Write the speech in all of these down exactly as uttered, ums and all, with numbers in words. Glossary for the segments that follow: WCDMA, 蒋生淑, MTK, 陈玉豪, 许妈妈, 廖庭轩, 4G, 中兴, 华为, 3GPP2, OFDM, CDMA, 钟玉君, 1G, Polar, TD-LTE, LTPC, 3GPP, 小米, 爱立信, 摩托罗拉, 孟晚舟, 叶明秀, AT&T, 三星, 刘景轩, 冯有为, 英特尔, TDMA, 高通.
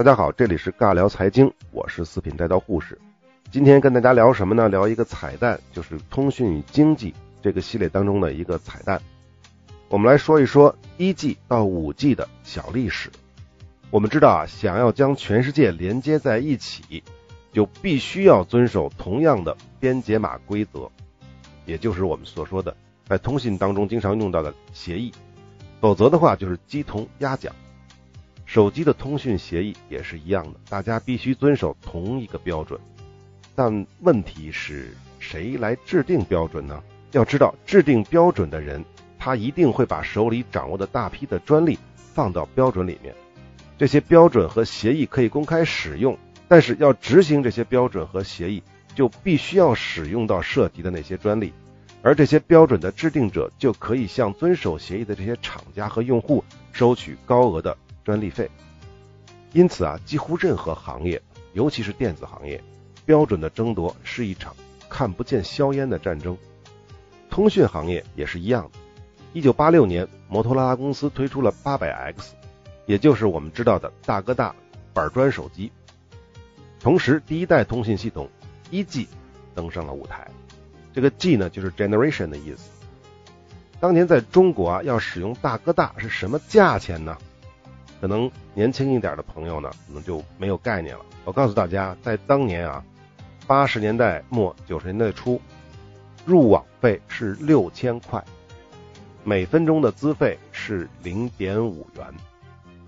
大家好，这里是尬聊财经，我是四品带刀护士。今天跟大家聊什么呢？聊一个彩蛋，就是通讯与经济这个系列当中的一个彩蛋。我们来说一说 一 G 到 五 G 的小历史。我们知道啊，想要将全世界连接在一起，就必须要遵守同样的编解码规则，也就是我们所说的在通信当中经常用到的协议，否则的话就是鸡同鸭讲。手机的通讯协议也是一样的，大家必须遵守同一个标准。但问题是谁来制定标准呢？要知道，制定标准的人他一定会把手里掌握的大批的专利放到标准里面，这些标准和协议可以公开使用，但是要执行这些标准和协议，就必须要使用到涉及的那些专利，而这些标准的制定者就可以向遵守协议的这些厂家和用户收取高额的专利费。因此啊，几乎任何行业，尤其是电子行业，标准的争夺是一场看不见硝烟的战争。通讯行业也是一样的。一九八六年，摩托罗拉公司推出了 八百 X， 也就是我们知道的大哥大板砖手机。同时，第一代通信系统 一 G 登上了舞台。这个 G 呢，就是 generation 的意思。当年在中国啊，要使用大哥大是什么价钱呢？可能年轻一点的朋友呢，可能就没有概念了。我告诉大家，在当年啊，八十年代末九十年代初，入网费是六千块。每分钟的资费是 零点五元，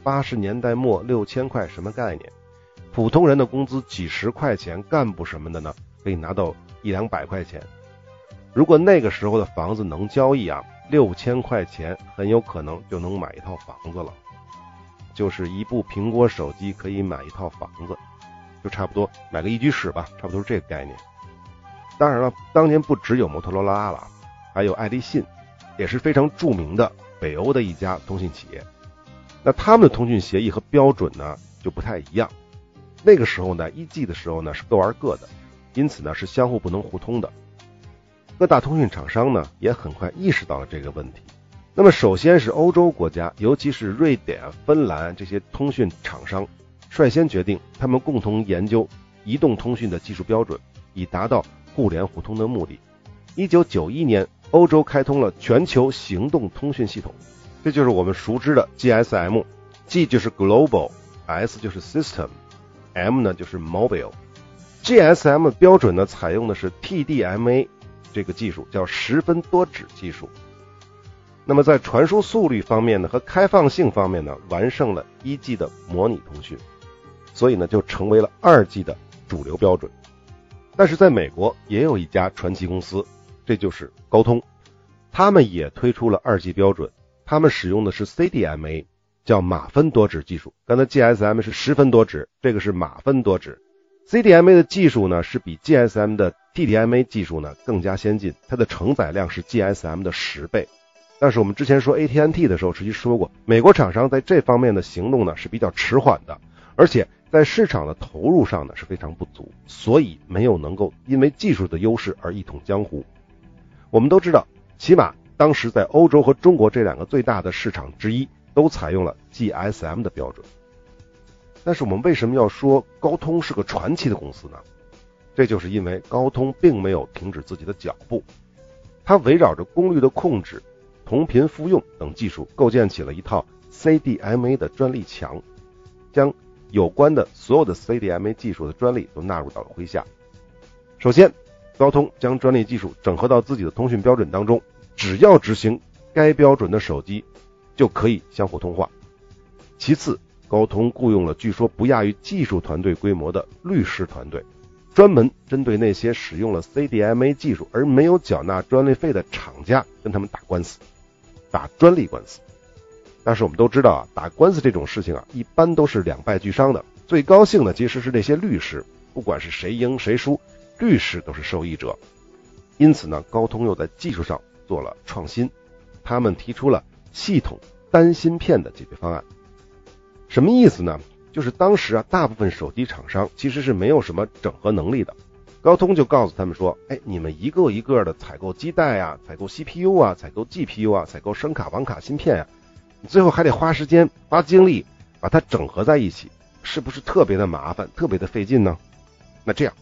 八十年代末六千块什么概念？普通人的工资几十块钱，干部什么的呢可以拿到一两百块钱。如果那个时候的房子能交易啊，六千块钱很有可能就能买一套房子了，就是一部苹果手机可以买一套房子，就差不多买个一居室吧，差不多是这个概念。当然了，当年不只有摩托罗拉了，还有爱立信，也是非常著名的北欧的一家通信企业。那他们的通讯协议和标准呢就不太一样。那个时候呢 一 G 的时候呢是各玩各的，因此呢是相互不能互通的。各大通讯厂商呢也很快意识到了这个问题。那么首先是欧洲国家，尤其是瑞典、芬兰这些通讯厂商率先决定，他们共同研究移动通讯的技术标准，以达到互联互通的目的。一九九一年，欧洲开通了全球行动通讯系统，这就是我们熟知的 G S M。 G 就是 Global， S 就是 System， M 呢就是 Mobile。 G S M 标准呢采用的是 T D M A 这个技术，叫十分多指技术。那么在传输速率方面呢和开放性方面呢完胜了 一 G 的模拟通讯，所以呢就成为了 二 G 的主流标准。但是在美国也有一家传奇公司，这就是高通，他们也推出了 二 G 标准，他们使用的是 C D M A， 叫马分多指技术。刚才 G S M 是十分多指，这个是马分多指。 C D M A 的技术呢是比 G S M 的 T D M A 技术呢更加先进，它的承载量是 G S M 的十倍。但是我们之前说 A T and T 的时候，实际说过美国厂商在这方面的行动呢是比较迟缓的，而且在市场的投入上呢是非常不足，所以没有能够因为技术的优势而一统江湖。我们都知道，起码当时在欧洲和中国这两个最大的市场之一都采用了 G S M 的标准。但是我们为什么要说高通是个传奇的公司呢？这就是因为高通并没有停止自己的脚步，它围绕着功率的控制、同频复用等技术构建起了一套 C D M A 的专利墙，将有关的所有的 C D M A 技术的专利都纳入到了麾下。首先，高通将专利技术整合到自己的通讯标准当中，只要执行该标准的手机就可以相互通话。其次，高通雇佣了据说不亚于技术团队规模的律师团队，专门针对那些使用了 C D M A 技术而没有缴纳专利费的厂家，跟他们打官司，打专利官司。但是我们都知道啊，打官司这种事情啊，一般都是两败俱伤的，最高兴的其实是那些律师，不管是谁赢谁输，律师都是受益者。因此呢，高通又在技术上做了创新，他们提出了系统单芯片的解决方案。什么意思呢？就是当时啊，大部分手机厂商其实是没有什么整合能力的，高通就告诉他们说，哎，你们一个一个的采购基带啊，采购 C P U 啊，采购 G P U 啊，采购声卡、网卡芯片啊，你最后还得花时间、花精力把它整合在一起，是不是特别的麻烦，特别的费劲呢？那这样，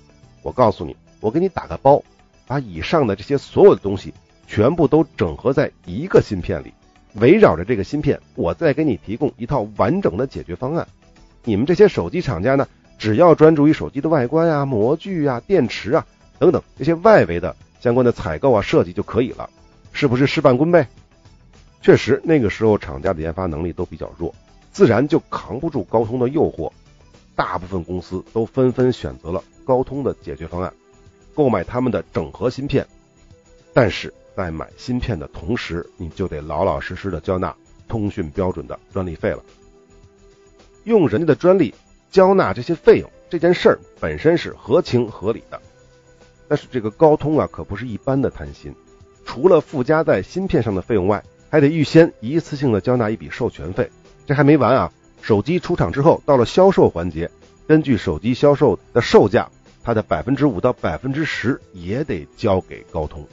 我告诉你，我给你打个包，把以上的这些所有的东西全部都整合在一个芯片里，围绕着这个芯片，我再给你提供一套完整的解决方案。你们这些手机厂家呢，只要专注于手机的外观啊、模具啊、电池啊等等这些外围的相关的采购啊、设计就可以了，是不是事半功倍？确实，那个时候厂家的研发能力都比较弱，自然就扛不住高通的诱惑，大部分公司都纷纷选择了高通的解决方案，购买他们的整合芯片。但是在买芯片的同时，你就得老老实实的交纳通讯标准的专利费了。用人家的专利交纳这些费用，这件事儿本身是合情合理的。但是这个高通啊，可不是一般的贪心，除了附加在芯片上的费用外，还得预先一次性的交纳一笔授权费。这还没完啊，手机出厂之后，到了销售环节，根据手机销售的售价，它的 百分之五 到 百分之十 也得交给高通。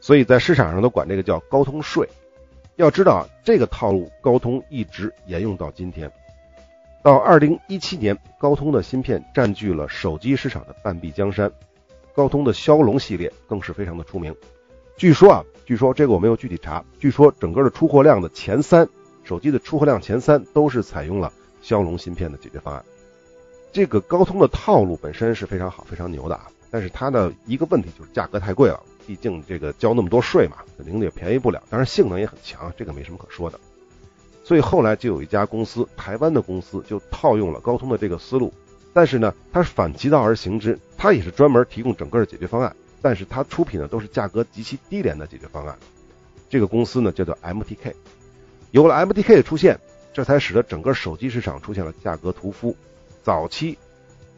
所以在市场上都管这个叫高通税。要知道啊，这个套路高通一直沿用到今天。到二零一七年，高通的芯片占据了手机市场的半壁江山，高通的骁龙系列更是非常的出名。据说啊，据说这个我没有具体查，据说整个的出货量的前三，手机的出货量前三都是采用了骁龙芯片的解决方案。这个高通的套路本身是非常好、非常牛的啊，但是它的一个问题就是价格太贵了，毕竟这个交那么多税嘛，肯定也便宜不了。当然性能也很强，这个没什么可说的。所以后来就有一家公司，台湾的公司就套用了高通的这个思路，但是呢，它是反其道而行之，它也是专门提供整个的解决方案。但是它出品的都是价格极其低廉的解决方案，这个公司呢叫做 M T K。 有了 M T K 的出现，这才使得整个手机市场出现了价格屠夫。早期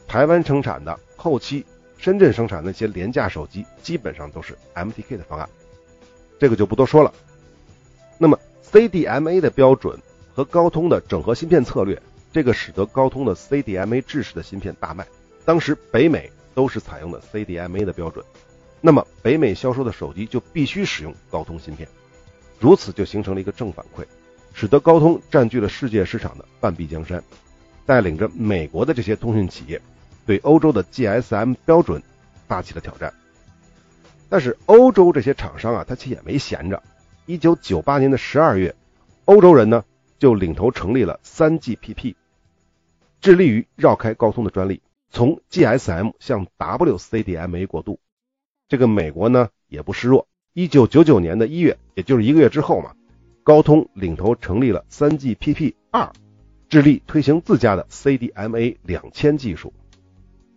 台湾生产的，后期深圳生产的那些廉价手机基本上都是 M T K 的方案，这个就不多说了。那么 C D M A 的标准和高通的整合芯片策略，这个使得高通的 C D M A 制式的芯片大卖，当时北美都是采用的 C D M A 的标准，那么北美销售的手机就必须使用高通芯片，如此就形成了一个正反馈，使得高通占据了世界市场的半壁江山，带领着美国的这些通讯企业对欧洲的 G S M 标准发起了挑战。但是欧洲这些厂商啊，他其实也没闲着。一九九八年的十二月，欧洲人呢就领头成立了 三 G P P， 致力于绕开高通的专利，从 G S M 向 W C D M A 过渡。这个美国呢也不示弱，一九九九年的一月，也就是一个月之后嘛，高通领头成立了 三 G P P 二， 致力推行自家的 C D M A 二千 技术。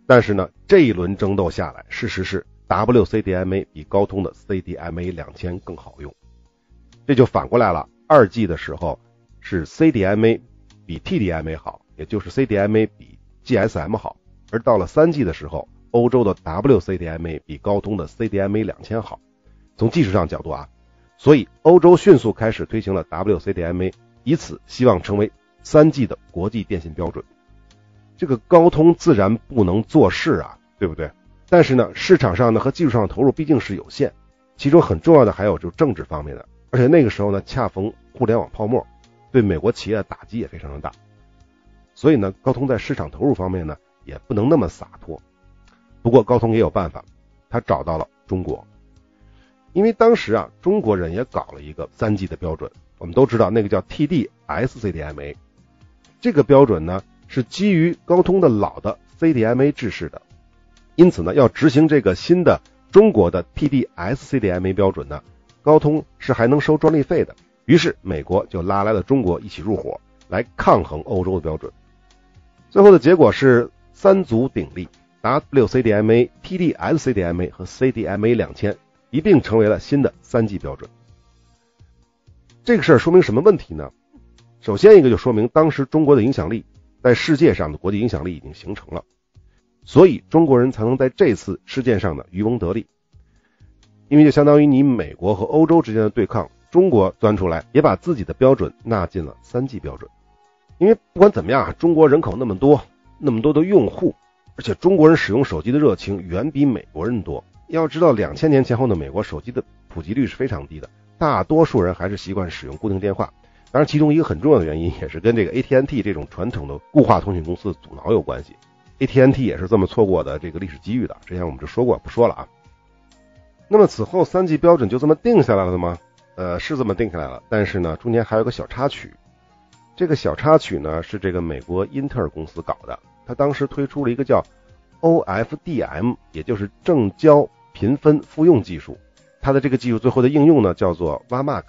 但是呢，这一轮争斗下来，事实是 W C D M A 比高通的 C D M A 二千 更好用。这就反过来了， 二 G 的时候是 C D M A 比 T D M A 好，也就是 C D M A 比 G S M 好，而到了 三 G 的时候，欧洲的 W C D M A 比高通的 C D M A 二千 好，从技术上角度啊，所以欧洲迅速开始推行了 W C D M A， 以此希望成为 三 G 的国际电信标准。这个高通自然不能坐视啊，对不对？但是呢，市场上呢和技术上的投入毕竟是有限，其中很重要的还有就是政治方面的，而且那个时候呢恰逢互联网泡沫，对美国企业的打击也非常的大，所以呢高通在市场投入方面呢也不能那么洒脱。不过高通也有办法，他找到了中国。因为当时啊，中国人也搞了一个 三 G 的标准，我们都知道那个叫 T D S C D M A， 这个标准呢是基于高通的老的 C D M A 制式的，因此呢要执行这个新的中国的 T D S C D M A 标准呢，高通是还能收专利费的，于是美国就拉来了中国一起入伙，来抗衡欧洲的标准。最后的结果是三足鼎立，W C D M A、T D S C D M A 和 C D M A 二千 一并成为了新的 三 G 标准。这个事儿说明什么问题呢？首先一个就说明当时中国的影响力在世界上的国际影响力已经形成了，所以中国人才能在这次事件上的渔翁得利。因为就相当于你美国和欧洲之间的对抗，中国钻出来也把自己的标准纳进了 三 G 标准。因为不管怎么样啊，中国人口那么多，那么多的用户，而且中国人使用手机的热情远比美国人多。要知道两千年前后的美国，手机的普及率是非常低的，大多数人还是习惯使用固定电话，当然其中一个很重要的原因也是跟这个 A T and T 这种传统的固话通讯公司的阻挠有关系， A T and T 也是这么错过的这个历史机遇的，之前我们就说过不说了啊。那么此后 三 G 标准就这么定下来了吗？呃，是这么定下来了，但是呢中间还有个小插曲，这个小插曲呢是这个美国英特尔公司搞的，他当时推出了一个叫 O F D M， 也就是正交频分复用技术，它的这个技术最后的应用呢叫做 WiMAX，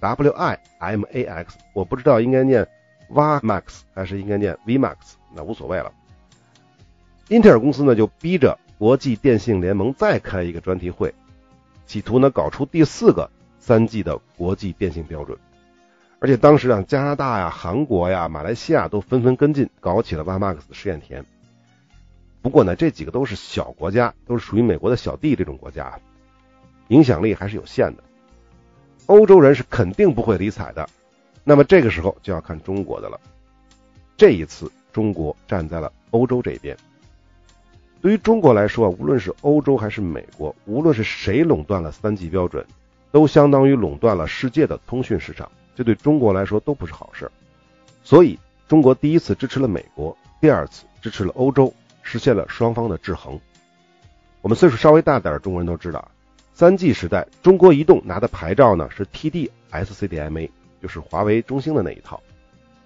W I M A X， 我不知道应该念 WiMAX 还是应该念 WiMAX， 那无所谓了。英特尔公司呢就逼着国际电信联盟再开一个专题会，企图呢搞出第四个 三 G 的国际电信标准，而且当时啊加拿大呀、韩国呀、马来西亚都纷纷跟进，搞起了 WiMAX 的试验田。不过呢这几个都是小国家，都是属于美国的小弟这种国家，影响力还是有限的，欧洲人是肯定不会理睬的。那么这个时候就要看中国的了，这一次中国站在了欧洲这边。对于中国来说，无论是欧洲还是美国，无论是谁垄断了 三 G 标准，都相当于垄断了世界的通讯市场，这对中国来说都不是好事。所以中国第一次支持了美国，第二次支持了欧洲，实现了双方的制衡。我们岁数稍微大点的中国人都知道 三 G 时代中国移动拿的牌照呢是 T D S C D M A， 就是华为中兴的那一套，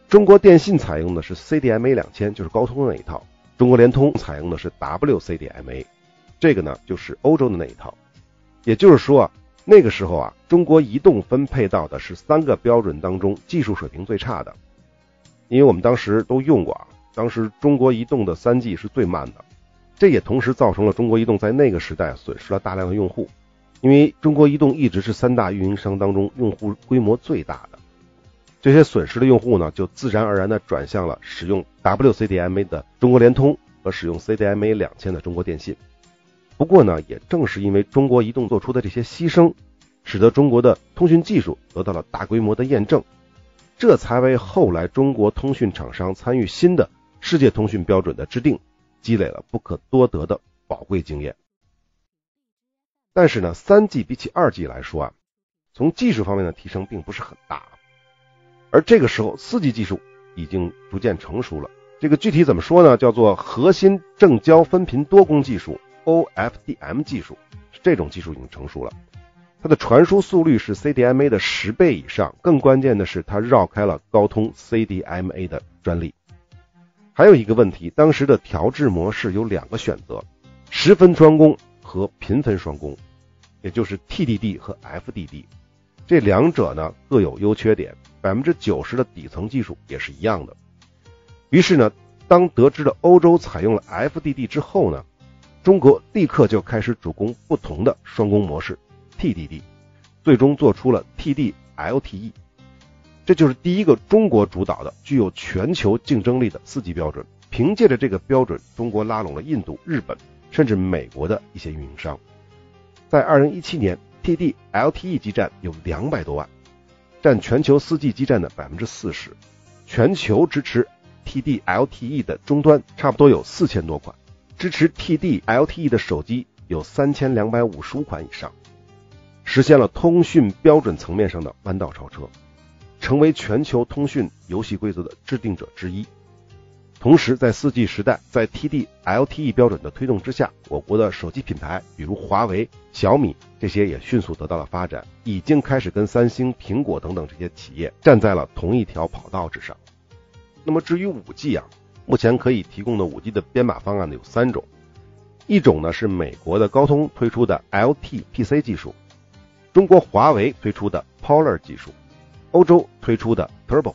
中国电信采用的是 C D M A 两千， 就是高通的那一套，中国联通采用的是 W C D M A， 这个呢就是欧洲的那一套。也就是说啊，那个时候啊中国移动分配到的是三个标准当中技术水平最差的，因为我们当时都用过啊，当时中国移动的 三 G 是最慢的，这也同时造成了中国移动在那个时代损失了大量的用户，因为中国移动一直是三大运营商当中用户规模最大的，这些损失的用户呢就自然而然的转向了使用 W C D M A 的中国联通和使用 C D M A 两千 的中国电信。不过呢也正是因为中国移动做出的这些牺牲，使得中国的通讯技术得到了大规模的验证，这才为后来中国通讯厂商参与新的世界通讯标准的制定积累了不可多得的宝贵经验。但是呢 三 G 比起 二 G 来说啊，从技术方面的提升并不是很大，而这个时候 四 G 技术已经逐渐成熟了，这个具体怎么说呢，叫做核心正交分频多工技术 O F D M 技术，这种技术已经成熟了，它的传输速率是 C D M A 的十倍以上，更关键的是它绕开了高通 C D M A 的专利。还有一个问题，当时的调制模式有两个选择，十分双工和频分双工，也就是 T D D 和 F D D， 这两者呢各有优缺点， 百分之九十 的底层技术也是一样的。于是呢当得知了欧洲采用了 F D D 之后呢，中国立刻就开始主攻不同的双工模式 T D D， 最终做出了 T D L T E，这就是第一个中国主导的具有全球竞争力的 四 G 标准。凭借着这个标准，中国拉拢了印度、日本甚至美国的一些运营商。在二零一七年 T D L T E 基站有两百多万，占全球 四 G 基站的 百分之四十， 全球支持 T D L T E 的终端差不多有四千多款，支持 T D L T E 的手机有三千两百五十五款以上，实现了通讯标准层面上的弯道超车，成为全球通讯游戏规则的制定者之一。同时在 四 G 时代，在 T D L T E 标准的推动之下，我国的手机品牌比如华为、小米这些也迅速得到了发展，已经开始跟三星、苹果等等这些企业站在了同一条跑道之上。那么至于 五 G 啊，目前可以提供的 五 G 的编码方案呢有三种，一种呢是美国的高通推出的 L T P C 技术，中国华为推出的 Polar 技术，欧洲推出的 Turbo。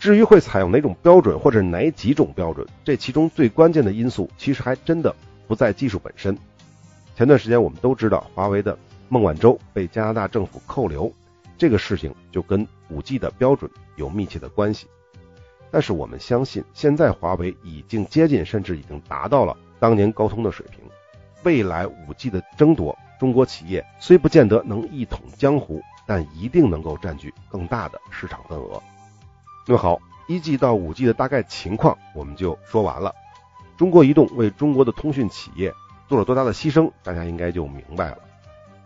至于会采用哪种标准或者哪几种标准，这其中最关键的因素其实还真的不在技术本身。前段时间我们都知道华为的孟晚舟被加拿大政府扣留，这个事情就跟 五 G 的标准有密切的关系。但是我们相信现在华为已经接近甚至已经达到了当年高通的水平，未来 五 G 的争夺，中国企业虽不见得能一统江湖，但一定能够占据更大的市场份额。那么好， 一 G 到 五 G 的大概情况我们就说完了，中国移动为中国的通讯企业做了多大的牺牲，大家应该就明白了。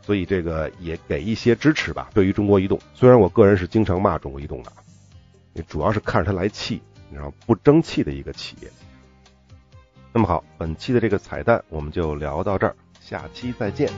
所以这个也给一些支持吧，对于中国移动，虽然我个人是经常骂中国移动的。也主要是看着它来气，然后不争气的一个企业。那么好，本期的这个彩蛋我们就聊到这儿，下期再见。